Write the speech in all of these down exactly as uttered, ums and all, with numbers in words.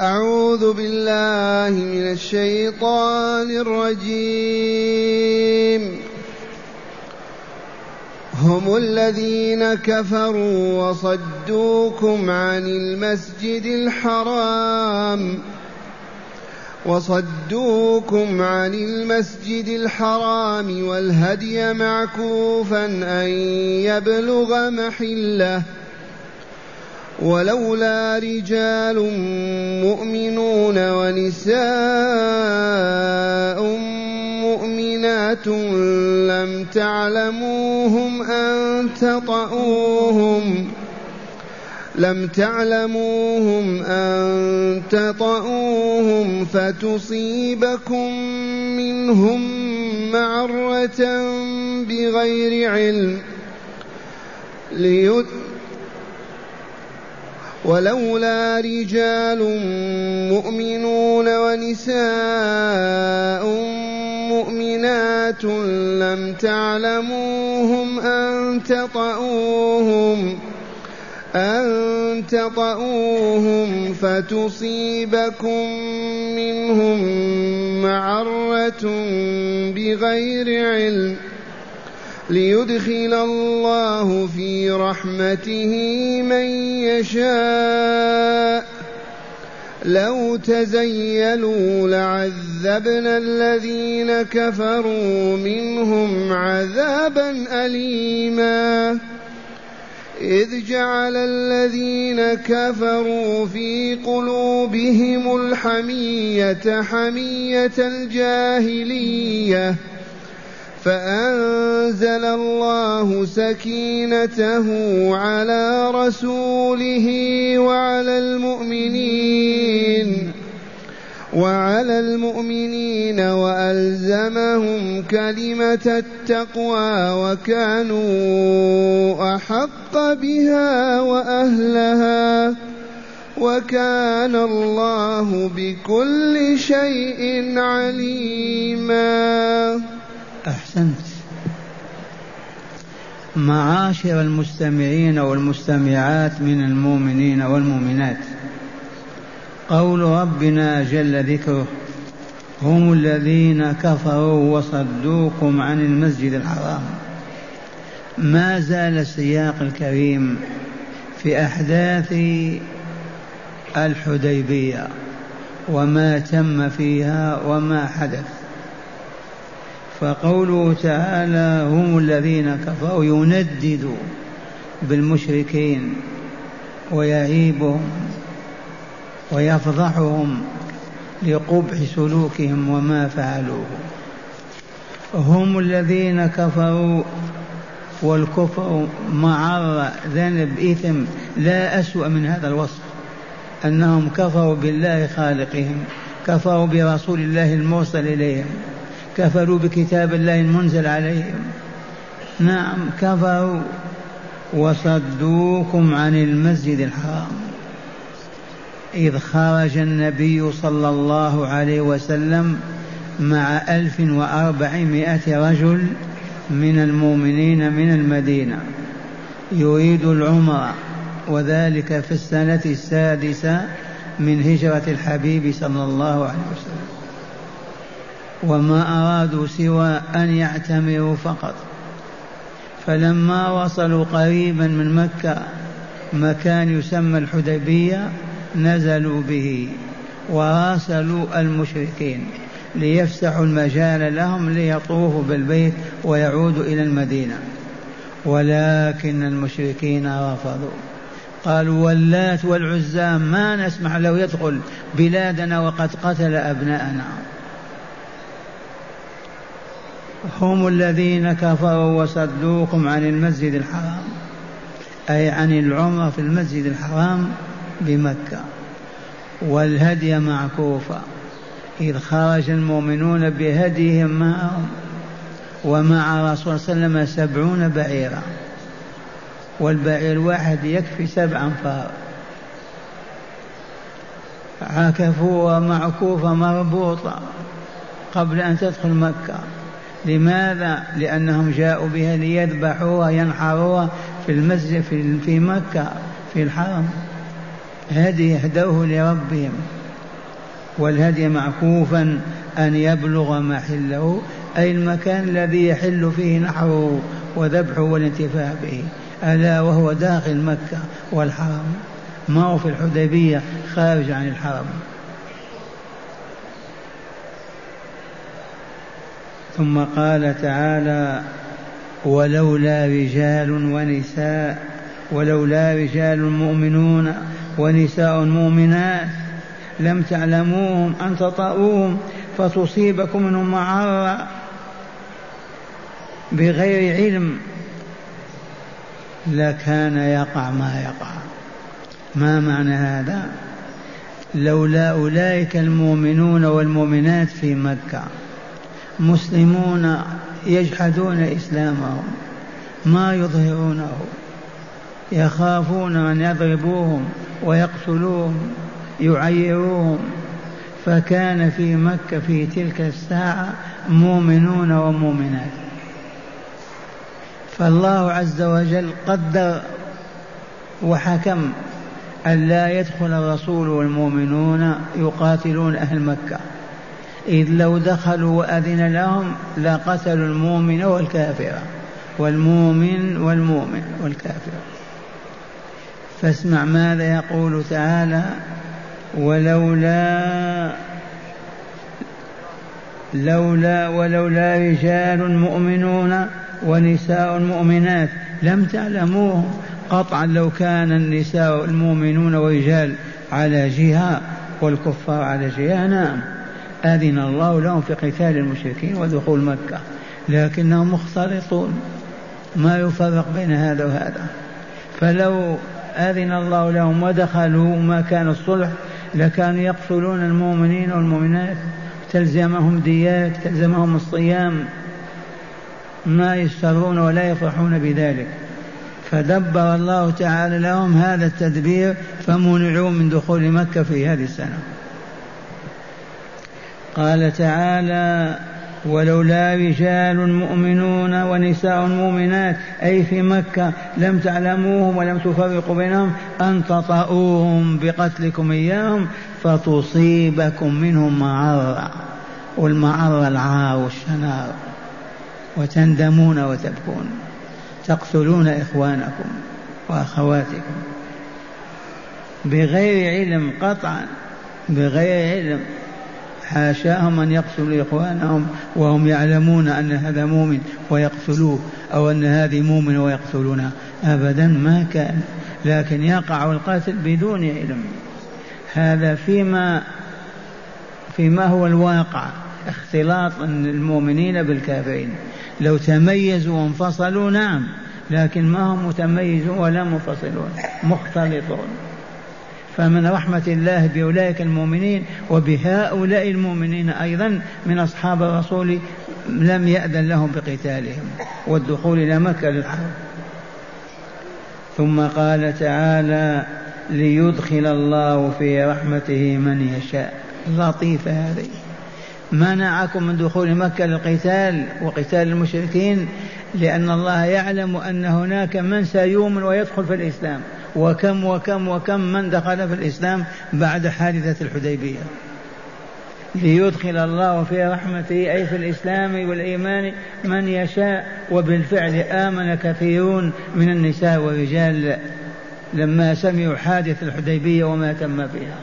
أعوذ بالله من الشيطان الرجيم. هم الذين كفروا وصدوكم عن المسجد الحرام وصدوكم عن المسجد الحرام والهدي معكوفا أن يبلغ محله، ولولا رجال مؤمنون ونساء مؤمنات لم تعلموهم أن تطؤوهم لم تعلموهم أن تطؤوهم فتصيبكم منهم معرة بغير علم، ليت ولولا رجال مؤمنون ونساء مؤمنات لم تعلموهم أن تطؤوهم أن تطؤوهم فتصيبكم منهم معرة بغير علم، ليدخل الله في رحمته من يشاء، لو تزيلوا لعذبنا الذين كفروا منهم عذابا أليما، إذ جعل الذين كفروا في قلوبهم الحمية حمية الجاهلية، فأنزل الله سكينته على رسوله وعلى المؤمنين وعلى المؤمنين وألزمهم كلمة التقوى، وكانوا أحق بها وأهلها، وكان الله بكل شيء عليما. أحسنت. معاشر المستمعين والمستمعات من المؤمنين والمؤمنات، قول ربنا جل ذكره: هم الذين كفروا وصدوكم عن المسجد الحرام. ما زال السياق الكريم في أحداث الحديبية وما تم فيها وما حدث، فقوله تعالى هم الذين كفروا يندد بالمشركين ويعيبهم ويفضحهم لقبح سلوكهم وما فعلوه. هم الذين كفروا، والكفر معرة ذنب إثم لا أسوأ من هذا الوصف، أنهم كفروا بالله خالقهم، كفروا برسول الله المرسل إليهم، كفروا بكتاب الله المنزل عليهم. نعم، كفروا وصدوكم عن المسجد الحرام، إذ خرج النبي صلى الله عليه وسلم مع ألف وأربعمائة رجل من المؤمنين من المدينة يريد العمرة، وذلك في السنة السادسة من هجرة الحبيب صلى الله عليه وسلم، وما أرادوا سوى أن يعتمروا فقط. فلما وصلوا قريبا من مكة مكان يسمى الحديبية نزلوا به وراسلوا المشركين ليفسحوا المجال لهم ليطوفوا بالبيت ويعودوا إلى المدينة، ولكن المشركين رفضوا، قالوا واللات والعزى ما نسمح لو يدخل بلادنا وقد قتل أبناءنا. هم الذين كفروا وصدوكم عن المسجد الحرام، أي عن العمرة في المسجد الحرام بمكة، والهدي معكوفا، إذ خرج المؤمنون بهديهم معهم ومع رسول صلى الله عليه وسلم سبعون بعيرا، والبعير الواحد يكفي سبع أنفار، عكفوها معكوفة مربوطة قبل أن تدخل مكة. لماذا؟ لأنهم جاءوا بها ليذبحوها ينحروها في المسجد في مكة في الحرم، هدي يهدوه لربهم والهدي معكوفا أن يبلغ محله أي المكان الذي يحل فيه نحره وذبحه والانتفاع به، ألا وهو داخل مكة والحرم، ما هو في الحديبية خارج عن الحرم. ثم قال تعالى ولولا رجال ونساء، ولولا رجال مؤمنون ونساء مؤمنات لم تعلموهم أن تطؤوهم فتصيبكم منهم معرة بغير علم لكان يقع ما يقع. ما معنى هذا؟ لولا أولئك المؤمنون والمؤمنات في مكة مسلمون يجحدون إسلامهم ما يظهرونه، يخافون أن يضربوهم ويقتلوهم يعيروهم، فكان في مكة في تلك الساعة مؤمنون ومؤمنات. فالله عز وجل قدر وحكم ألا يدخل الرسول والمؤمنون يقاتلون أهل مكة، إذ لو دخلوا وأذن لهم لقتلوا المؤمن والكافر والمؤمن والمؤمن والكافر. فاسمع ماذا يقول تعالى ولولا لولا ولولا رجال مؤمنون ونساء مؤمنات لم تعلموهم. قطعا لو كان النساء المؤمنون ورجال على جهة والكفار على جهة نعم أذن الله لهم في قتال المشركين ودخول مكة، لكنهم مختلطون ما يفرق بين هذا وهذا، فلو أذن الله لهم ودخلوا مكان الصلح لكانوا يقتلون المؤمنين والمؤمنات، تلزمهم ديات تلزمهم الصيام، ما يشترون ولا يفرحون بذلك. فدبر الله تعالى لهم هذا التدبير فمنعوا من دخول مكة في هذه السنة. قال تعالى ولولا رجال مؤمنون ونساء مؤمنات أي في مكة لم تعلموهم ولم تفرقوا بينهم أن تطؤوهم بقتلكم إياهم فتصيبكم منهم معرة، والمعرة العار والشنار، وتندمون وتبكون تقتلون إخوانكم وأخواتكم بغير علم، قطعا بغير علم، حاشاهم أن يقتلوا إخوانهم وهم يعلمون أن هذا مؤمن ويقتلوه أو أن هذه مؤمن ويقتلونها، أبدا ما كان، لكن يقع القاتل بدون علم. هذا فيما فيما هو الواقع اختلاط المؤمنين بالكافرين، لو تميزوا وانفصلوا نعم، لكن ما هم متميزون ولا منفصلون مختلطون. فمن رحمة الله بأولئك المؤمنين وبهؤلاء المؤمنين أيضا من أصحاب الرسول لم يأذن لهم بقتالهم والدخول إلى مكة للحرب. ثم قال تعالى ليدخل الله في رحمته من يشاء. لطيفة هذه، منعكم من دخول مكة للقتال وقتال المشركين لأن الله يعلم أن هناك من سيؤمن ويدخل في الإسلام، وكم وكم وكم من دخل في الإسلام بعد حادثة الحديبية. ليدخل الله في رحمته أي في الإسلام والإيمان من يشاء، وبالفعل آمن كثيرون من النساء والرجال لما سمعوا حادثة الحديبية وما تم فيها.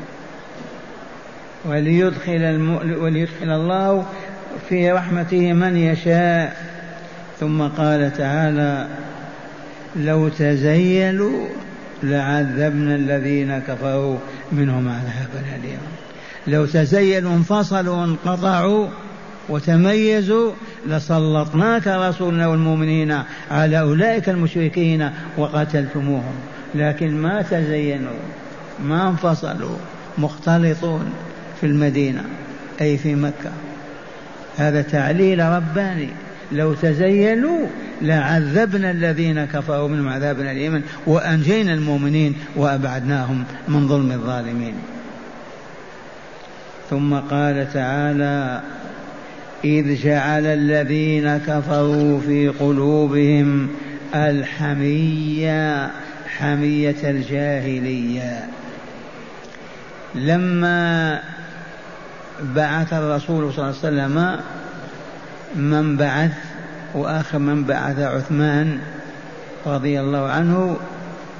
وليدخل, الم... وليدخل الله في رحمته من يشاء. ثم قال تعالى لو تزيلوا لعذبنا الذين كفروا منهم عذابا أليما. لو تزيلوا انفصلوا وانقطعوا وتميزوا لسلطناك رسولنا والمؤمنين على أولئك المشركين وقتلتموهم، لكن ما تزينوا ما انفصلوا مختلطون في المدينة أي في مكة. هذا تعليل رباني، لو تزيلوا لعذبنا الذين كفروا منهم عذابنا اليمن وأنجينا المؤمنين وأبعدناهم من ظلم الظالمين. ثم قال تعالى إذ جعل الذين كفروا في قلوبهم الحمية، حمية الجاهلية، لما بعث الرسول صلى الله عليه وسلم من بعث، وآخر من بعث عثمان رضي الله عنه.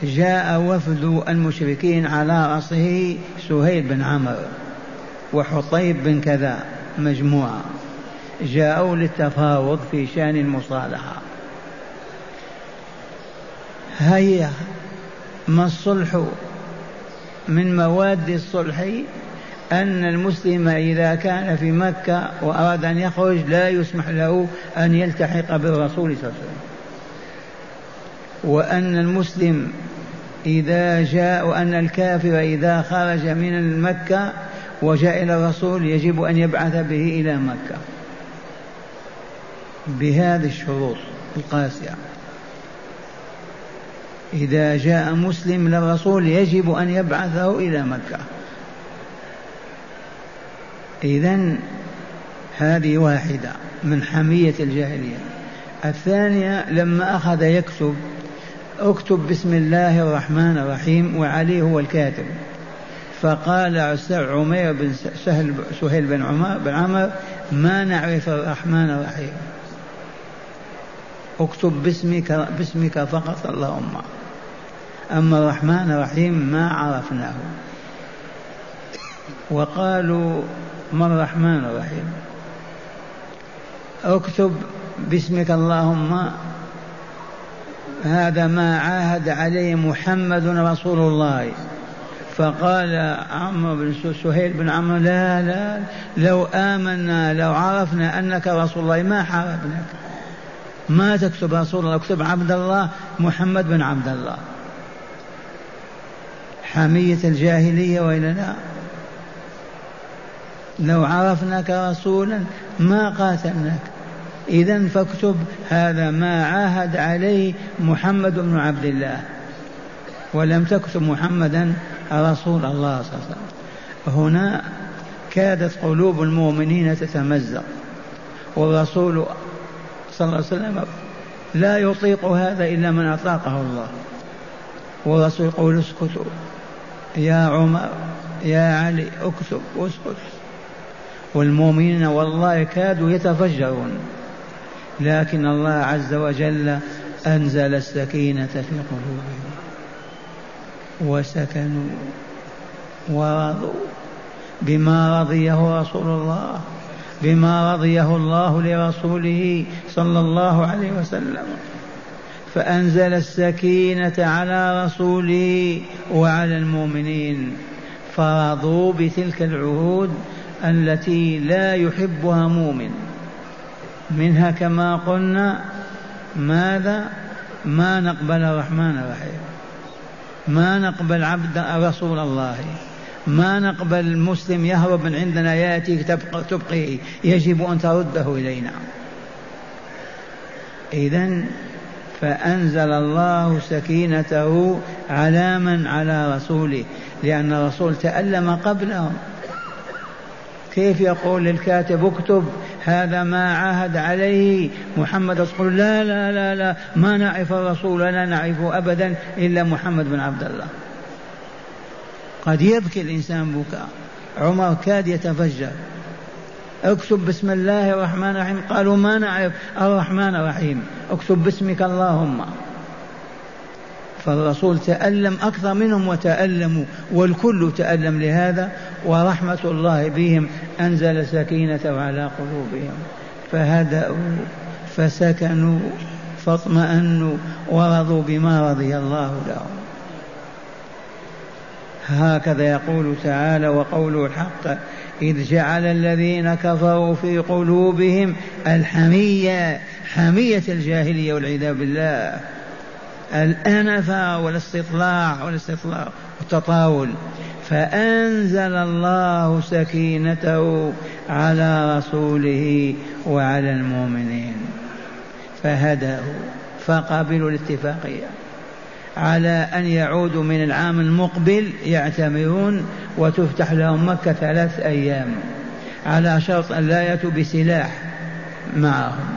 جاء وفد المشركين على رأسه سهيل بن عمرو وحطيب بن كذا، مجموعة جاءوا للتفاوض في شأن المصالحة. هيا ما الصلح؟ من مواد الصلح أن المسلم إذا كان في مكة وأراد أن يخرج لا يسمح له أن يلتحق بالرسول صلى الله عليه وسلم، وأن المسلم إذا جاء وأن الكافر إذا خرج من مكة وجاء إلى الرسول يجب أن يبعث به إلى مكة بهذه الشروط القاسية. إذا جاء مسلم للرسول يجب أن يبعثه إلى مكة. إذن هذه واحدة من حمية الجاهلية. الثانية لما أخذ يكتب، اكتب بسم الله الرحمن الرحيم وعلي هو الكاتب، فقال عمير بن سهيل بن عمر ما نعرف الرحمن الرحيم، اكتب باسمك باسمك فقط اللهم، أما الرحمن الرحيم ما عرفناه. وقالوا ما الرحمن الرحيم؟ اكتب باسمك اللهم هذا ما عاهد عليه محمد رسول الله. فقال عمرو بن سهيل بن عمرو لا لا لو آمنا لو عرفنا أنك رسول الله ما حاربناك. ما تكتب رسول الله، اكتب عبد الله محمد بن عبد الله. حمية الجاهلية وإلنا لو عرفناك رسولا ما قاتلناك. إذن فاكتب هذا ما عاهد عليه محمد بن عبد الله، ولم تكتب محمدا رسول الله صلى الله عليه وسلم. هنا كادت قلوب المؤمنين تتمزق، والرسول صلى الله عليه وسلم لا يطيق هذا إلا من أطاقه الله. والرسول يقول اسكتوا يا عمر يا علي، اكتب اسكت. والمؤمنين والله كادوا يتفجرون، لكن الله عز وجل أنزل السكينة في قلوبهم وسكنوا ورضوا بما رضيه رسول الله، بما رضيه الله لرسوله صلى الله عليه وسلم. فأنزل السكينة على رسوله وعلى المؤمنين، فرضوا بتلك العهود التي لا يحبها مؤمن. منها كما قلنا ماذا؟ ما نقبل الرحمن الرحيم، ما نقبل عبد رسول الله، ما نقبل المسلم يهرب من عندنا يأتي تبقيه، يجب أن ترده إلينا. إذن فأنزل الله سكينته على من؟ على رسوله، لأن الرسول تألم قبلهم. كيف يقول للكاتب اكتب هذا ما عاهد عليه محمد رسول؟ لا لا لا لا ما نعرف الرسول، لا نعرفه أبدا إلا محمد بن عبد الله. قد يبكي الإنسان بكاء، عمر كاد يتفجر. اكتب بسم الله الرحمن الرحيم، قالوا ما نعرف الرحمن الرحيم، اكتب باسمك اللهم. فالرسول تألم أكثر منهم وتألموا، والكل تألم لهذا، ورحمة الله بهم أنزل سكينته على قلوبهم فهدأوا فسكنوا فاطمأنوا ورضوا بما رضي الله لهم. هكذا يقول تعالى وقوله الحق، إذ جعل الذين كفروا في قلوبهم الحمية، حمية الجاهلية والعياذ بالله، الأنفة والاستطلاع والاستطلاع والتطاول. فأنزل الله سكينته على رسوله وعلى المؤمنين فهداه، فقبلوا الاتفاقية على أن يعودوا من العام المقبل يعتمرون، وتفتح لهم مكة ثلاث أيام على شرط أن لا يأتوا بسلاح معهم.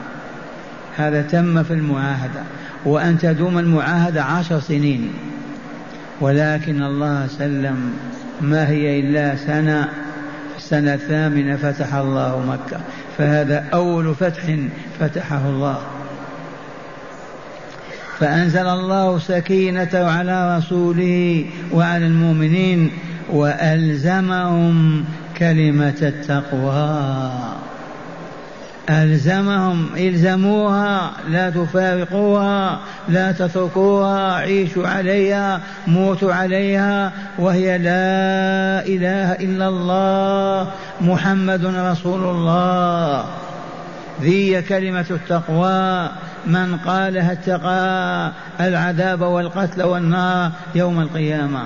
هذا تم في المعاهدة، وأن تدوم المعاهدة عشر سنين، ولكن الله سلم، ما هي إلا سنة. سنة الثامنة فتح الله مكة، فهذا أول فتح فتحه الله. فأنزل الله سكينته على رسوله وعلى المؤمنين وألزمهم كلمة التقوى، ألزمهم إلزموها، لا تفارقوها، لا تتركوها، عيشوا عليها، موتوا عليها، وهي لا إله إلا الله محمد رسول الله. ذي كلمة التقوى، من قالها اتقى العذاب والقتل والنار يوم القيامة،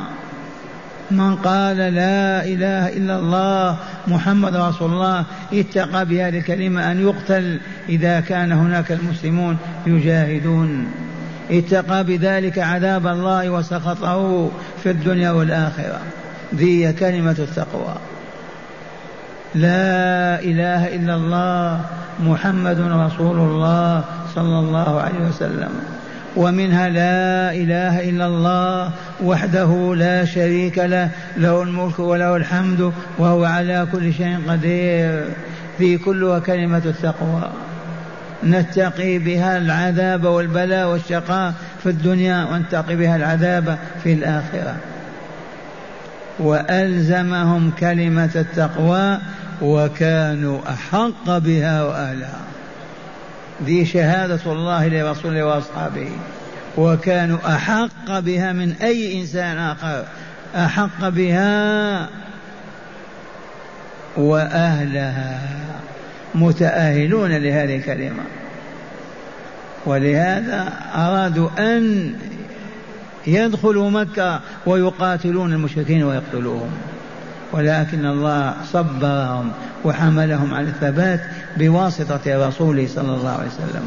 من قال لا إله إلا الله محمد رسول الله اتقى بهذه الكلمة أن يقتل إذا كان هناك المسلمون يجاهدون، اتقى بذلك عذاب الله وسخطه في الدنيا والآخرة. ذي كلمة التقوى، لا إله إلا الله محمد رسول الله صلى الله عليه وسلم. ومنها لا إله إلا الله وحده لا شريك له، له الملك وله الحمد وهو على كل شيء قدير. في كلها كلمة التقوى، نتقي بها العذاب والبلاء والشقاء في الدنيا ونتقي بها العذاب في الآخرة. وألزمهم كلمة التقوى وكانوا أحق بها وأهلها. ذي شهادة الله لرسوله وأصحابه، وكانوا أحق بها من أي إنسان آخر، أحق بها وأهلها، متأهلون لهذه الكلمة. ولهذا أرادوا أن يدخلوا مكة ويقاتلون المشركين ويقتلوهم، ولكن الله صبرهم وحملهم على الثبات بواسطة رسوله صلى الله عليه وسلم.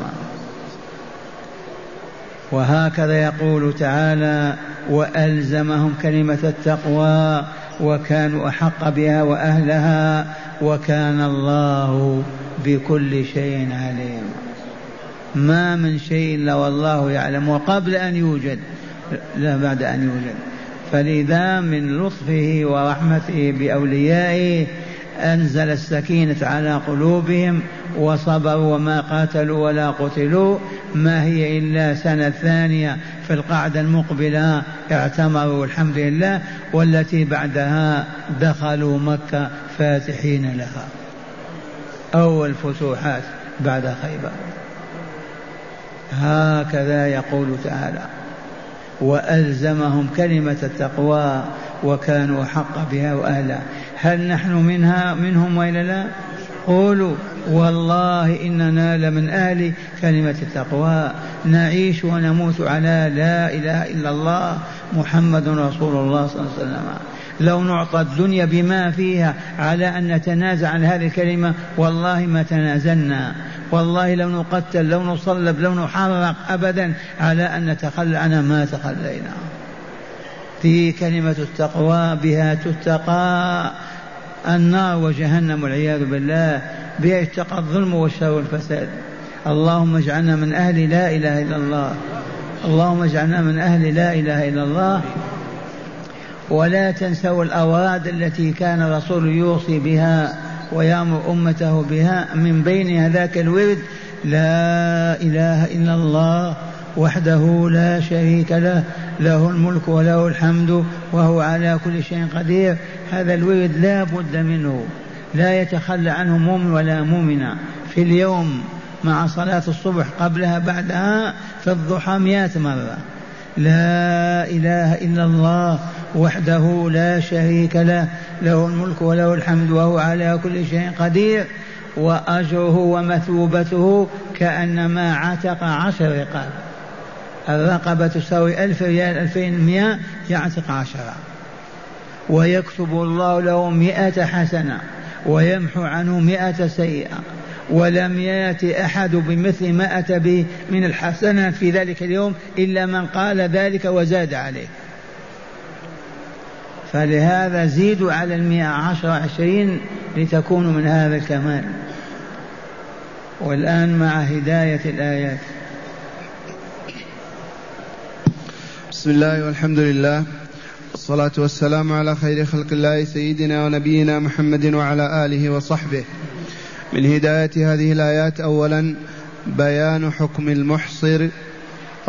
وهكذا يقول تعالى وألزمهم كلمة التقوى وكانوا أحق بها وأهلها وكان الله بكل شيء عليم. ما من شيء إلا والله يعلم، وقبل أن يوجد لا بعد أن يوجد. فلذا من لطفه ورحمته بأوليائه أنزل السكينة على قلوبهم وصبروا وما قاتلوا ولا قتلوا. ما هي إلا سنة ثانية في القعدة المقبلة اعتمروا والحمد لله، والتي بعدها دخلوا مكة فاتحين لها، أول فتوحات بعد خيبر. هكذا يقول تعالى وألزمهم كلمة التقوى وكانوا حق بها وأهلها. هل نحن منها منهم وإلا لا؟ قولوا والله إننا لمن أهل كلمة التقوى، نعيش ونموت على لا إله إلا الله محمد رسول الله صلى الله عليه وسلم. لو نعطى الدنيا بما فيها على أن نتنازع عن هذه الكلمة والله ما تنازلنا، والله لو نقتل لو نصلب لو نحرق أبدا على أن نتخلى عنها ما تخلينا. في كلمة التقوى، بها تتقى النار وجهنم والعياذ بالله، بها يتقى الظلم والشر والفساد. اللهم اجعلنا من أهل لا إله إلا الله، اللهم اجعلنا من أهل لا إله إلا الله. ولا تنسوا الأوراد التي كان الرسول يوصي بها ويأمر أمته بها، من بينها ذاك الورد لا إله إلا الله وحده لا شريك له، له الملك وله الحمد وهو على كل شيء قدير. هذا الورد لا بد منه، لا يتخلى عنه مؤمن ولا مؤمنة، في اليوم مع صلاة الصبح، قبلها بعدها، في الضحى مئات مرة. لا إله إلا الله وحده لا شريك له، له الملك وله الحمد وهو على كل شيء قدير. وأجره ومثوبته كأنما عتق عشر رقاب، الرقبة تساوي ألف ريال، ألفين مئة، يعتق عشرة. ويكتب الله له مئة حسنة ويمحو عنه مئة سيئة، ولم يأتي أحد بمثل ما أتى به من الحسنة في ذلك اليوم إلا من قال ذلك وزاد عليه. فلهذا زيدوا على المئة عشر عشرين لتكونوا من هذا الكمال. والآن مع هداية الآيات. بسم الله والحمد لله الصلاة والسلام على خير خلق الله سيدنا ونبينا محمد وعلى آله وصحبه. من هداية هذه الآيات أولا بيان حكم المحصر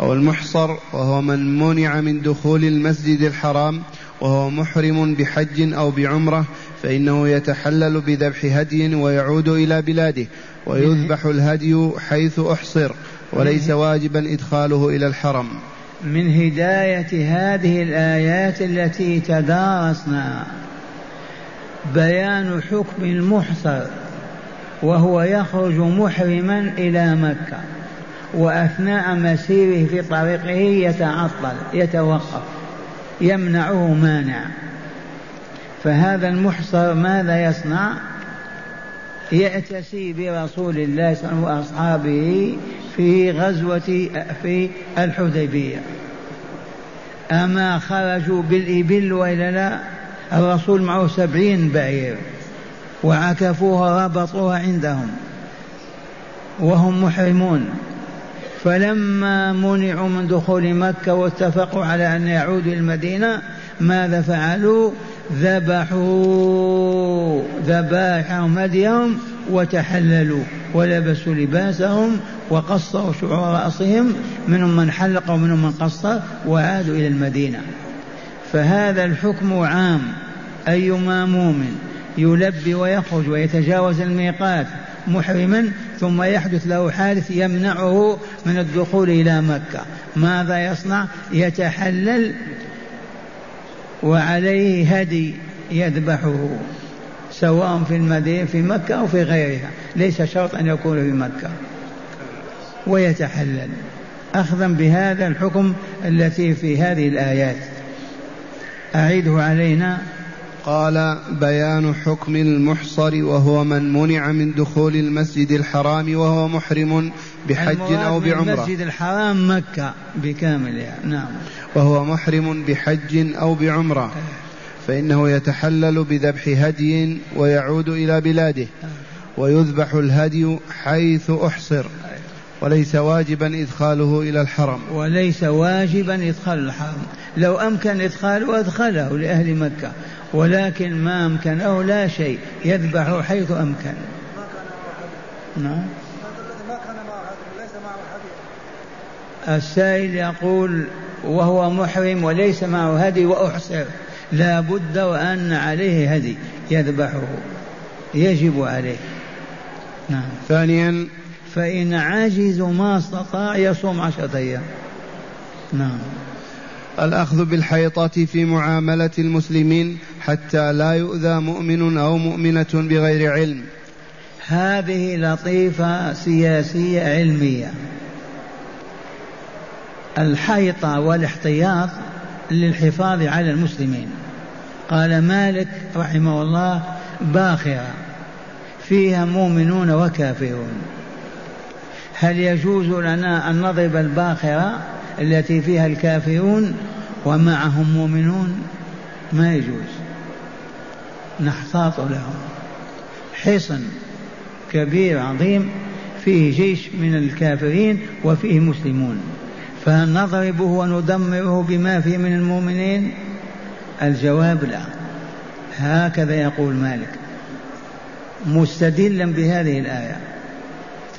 أو المحصر، وهو من منع من دخول المسجد الحرام وهو محرم بحج أو بعمرة، فإنه يتحلل بذبح هدي ويعود إلى بلاده، ويذبح الهدي حيث أحصر، وليس واجبا إدخاله إلى الحرم. من هداية هذه الآيات التي تدارسنا بيان حكم المحصر، وهو يخرج محرما إلى مكة وأثناء مسيره في طريقه يتعطل، يتوقف، يمنعه مانع. فهذا المحصر ماذا يصنع؟ يأتسي برسول الله صلى الله عليه وسلم وأصحابه في غزوة في الحديبية. أما خرجوا بالإبل وإلا لا؟ الرسول معه سبعين بعير وعكفوها ربطوها عندهم وهم محرمون. فلما منعوا من دخول مكة واتفقوا على أن يعودوا المدينة، ماذا فعلوا؟ ذبحوا ذبائحهم هديهم وتحللوا ولبسوا لباسهم وقصروا شعور رأسهم، منهم من حلق ومنهم من قصر، وعادوا إلى المدينة. فهذا الحكم عام، أيما مؤمن يلبي ويخرج ويتجاوز الميقات محرما ثم يحدث له حادث يمنعه من الدخول إلى مكة، ماذا يصنع؟ يتحلل وعليه هدي يذبحه، سواء في المدينة في مكة أو في غيرها، ليس شرط أن يكون في مكة، ويتحلل أخذا بهذا الحكم التي في هذه الآيات. أعيده علينا. قال بيان حكم المحصر، وهو من منع من دخول المسجد الحرام وهو محرم بحج أو بعمرة. المسجد الحرام مكة بكاملها، نعم. وهو محرم بحج أو بعمرة، فإنه يتحلل بذبح هدي ويعود إلى بلاده، ويذبح الهدي حيث أحصر، وليس واجبا إدخاله إلى الحرم. وليس واجبا إدخال الحرم، لو أمكن إدخاله أدخله لأهل مكة، ولكن ما أمكنه لا شيء، يذبح حيث أمكن. نعم. السائل يقول وهو محرم وليس معه هدي وأحصر، لا بد وأن عليه هدي يذبحه، يجب عليه. نعم. ثانيا فإن عجز ما استطاع يصوم عشرة أيام. نعم. الأخذ بالحيطة في معاملة المسلمين حتى لا يؤذى مؤمن أو مؤمنة بغير علم. هذه لطيفة سياسية علمية. الحيطة والاحتياط للحفاظ على المسلمين. قال مالك رحمه الله باخرة فيها مؤمنون وكافرون، هل يجوز لنا أن نضرب الباخرة التي فيها الكافرون ومعهم مؤمنون؟ ما يجوز، نحتاط لهم. حصن كبير عظيم فيه جيش من الكافرين وفيه مسلمون، فهل نضربه وندمره بما فيه من المؤمنين؟ الجواب لا. هكذا يقول مالك مستدلا بهذه الآية.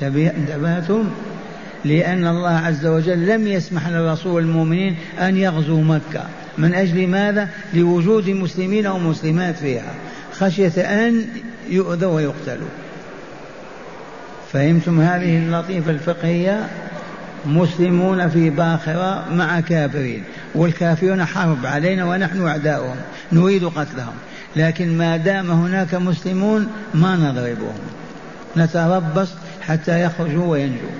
انتبهتم؟ لأن الله عز وجل لم يسمح للرسول المؤمنين أن يغزوا مكة، من أجل ماذا؟ لوجود مسلمين أو مسلمات فيها، خشية أن يؤذوا ويقتلوا. فهمتم هذه اللطيفة الفقهية؟ مسلمون في باخرة مع كافرين، والكافرون حرب علينا ونحن أعداؤهم نريد قتلهم، لكن ما دام هناك مسلمون ما نضربهم، نتربص حتى يخرجوا وينجوا،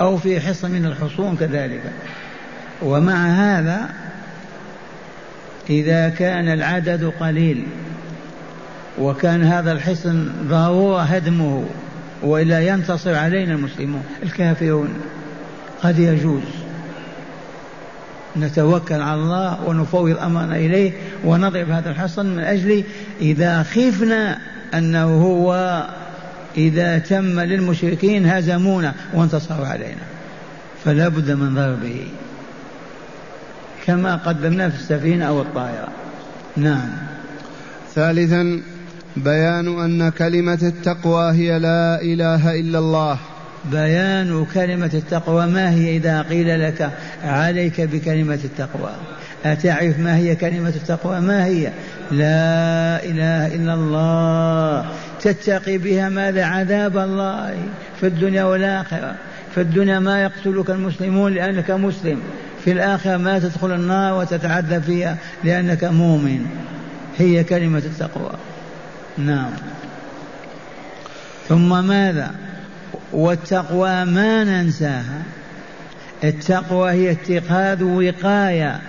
أو في حصن من الحصون كذلك. ومع هذا إذا كان العدد قليل وكان هذا الحصن ضرورة هدمه وإلا ينتصر علينا المسلمون الكافرون، قد يجوز نتوكل على الله ونفوض أمرنا إليه ونضرب هذا الحصن، من أجل إذا خفنا أنه هو إذا تم للمشركين هزمونا وانتصروا علينا، فلا بد من ضربه، كما قدمنا في السفينة أو الطائرة. نعم. ثالثا بيان أن كلمة التقوى هي لا إله إلا الله. بيان كلمة التقوى ما هي إذا قيل لك عليك بكلمة التقوى، أتعرف ما هي كلمة التقوى؟ ما هي؟ لا إله إلا الله، تتقي بها ماذا؟ عذاب الله في الدنيا والآخرة. في الدنيا ما يقتلك المسلمون لأنك مسلم، في الآخرة ما تدخل النار وتتعذب فيها لأنك مؤمن. هي كلمة التقوى. نعم. ثم ماذا؟ والتقوى ما ننساها، التقوى هي اتخاذ وقاية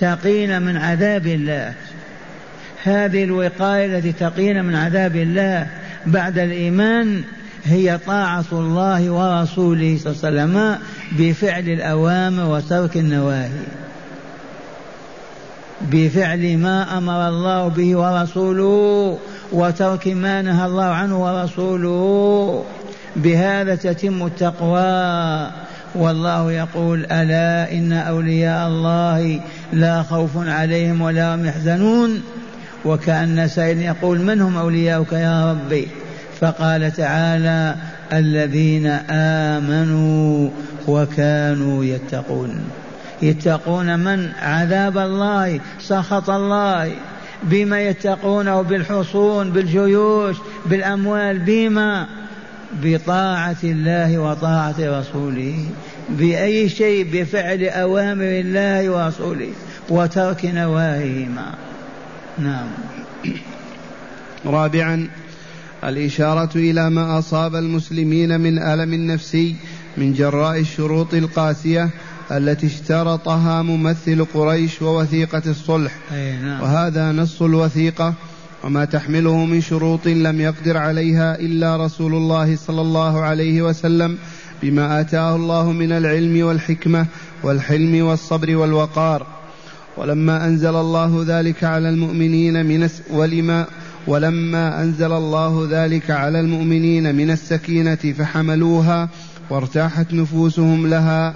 تقينا من عذاب الله. هذه الوقاية التي تقينا من عذاب الله بعد الإيمان هي طاعة الله ورسوله صلى الله عليه وسلم بفعل الأوامر وترك النواهي، بفعل ما أمر الله به ورسوله وترك ما نهى الله عنه ورسوله، بهذا تتم التقوى. والله يقول ألا إن أولياء الله لا خوف عليهم ولا هم يحزنون، وكأن سائل يقول من هم أولياؤك يا ربي؟ فقال تعالى الذين آمنوا وكانوا يتقون. يتقون من؟ عذاب الله، سخط الله. بما يتقونه؟ بالحصون، بالجيوش، بالأموال. بما؟ بطاعة الله وطاعة رسوله، بأي شيء؟ بفعل أوامر الله ورسوله وترك نواهيهما. نعم. رابعا الإشارة إلى ما أصاب المسلمين من ألم نفسي من جراء الشروط القاسية التي اشترطها ممثل قريش ووثيقة الصلح. نعم. وهذا نص الوثيقة وما تحمله من شروط لم يقدر عليها إلا رسول الله صلى الله عليه وسلم بما آتاه الله من العلم والحكمة والحلم والصبر والوقار. ولما أنزل الله ذلك على المؤمنين من ولما ولما أنزل الله ذلك على المؤمنين من السكينة فحملوها وارتاحت نفوسهم لها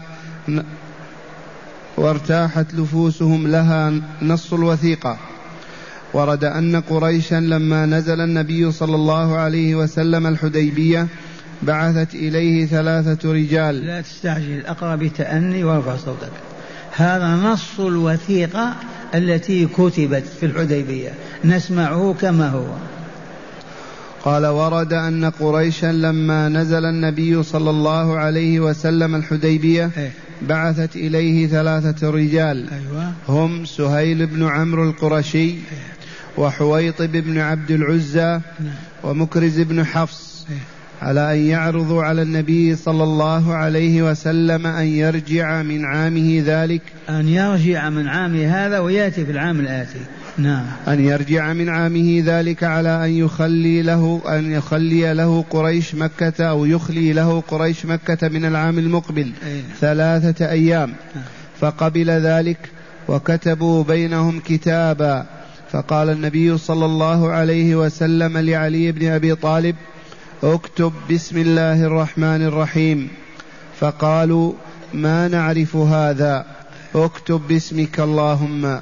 وارتاحت نفوسهم لها نص الوثيقة. ورد أن قريشا لما نزل النبي صلى الله عليه وسلم الحديبية بعثت إليه ثلاثة رجال. لا تستعجل، أقرأ بتأني وارفع صوتك. هذا نص الوثيقة التي كتبت في الحديبية، نسمعه كما هو. قال ورد أن قريشا لما نزل النبي صلى الله عليه وسلم الحديبية بعثت إليه ثلاثة رجال هم سهيل بن عمرو القرشي وحويطب بن عبد العزى ومكرز بن حفص على أن يعرضوا على النبي صلى الله عليه وسلم أن يرجع من عامه ذلك، أن يرجع من عامه هذا ويأتي في العام الآتي. نعم. أن يرجع من عامه ذلك على أن يخلي له أن يخلي له قريش مكة أو يخلي له قريش مكة من العام المقبل أيه. ثلاثة أيام. فقبل ذلك وكتبوا بينهم كتابا. فقال النبي صلى الله عليه وسلم لعلي بن أبي طالب اكتب بسم الله الرحمن الرحيم. فقالوا ما نعرف هذا، اكتب باسمك اللهم.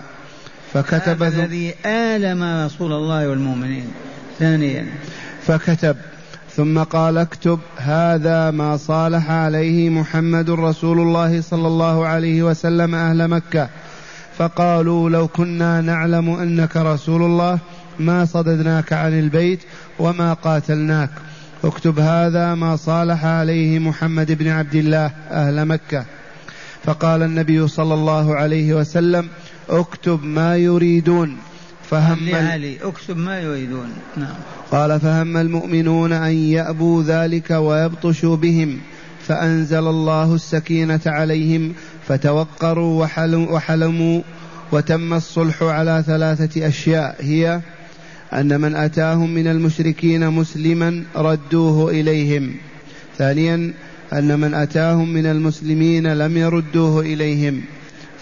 فكتب الذي آلم رسول الله والمؤمنين. ثانيا فكتب ثم قال اكتب هذا ما صالح عليه محمد رسول الله صلى الله عليه وسلم أهل مكة. فقالوا لو كنا نعلم أنك رسول الله ما صددناك عن البيت وما قاتلناك، اكتب هذا ما صالح عليه محمد بن عبد الله أهل مكة. فقال النبي صلى الله عليه وسلم اكتب ما يريدون. فهم علي اكتب ما يريدون. نعم. قال فهم المؤمنون أن يأبوا ذلك ويبطشوا بهم، فأنزل الله السكينة عليهم فتوقروا وحلموا. وتم الصلح على ثلاثة أشياء هي أن من أتاهم من المشركين مسلما ردوه إليهم، ثانيا أن من أتاهم من المسلمين لم يردوه إليهم،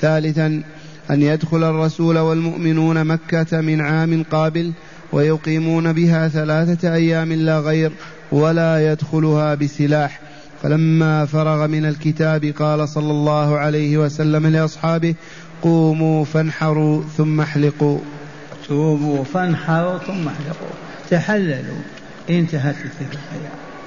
ثالثا أن يدخل الرسول والمؤمنون مكة من عام قابل ويقيمون بها ثلاثة أيام لا غير ولا يدخلها بسلاح. فلما فرغ من الكتاب قال صلى الله عليه وسلم لأصحابه قوموا فانحروا ثم احلقوا. توبوا فانحروا ثم احلقوا، تحللوا، انتهت التفاحية.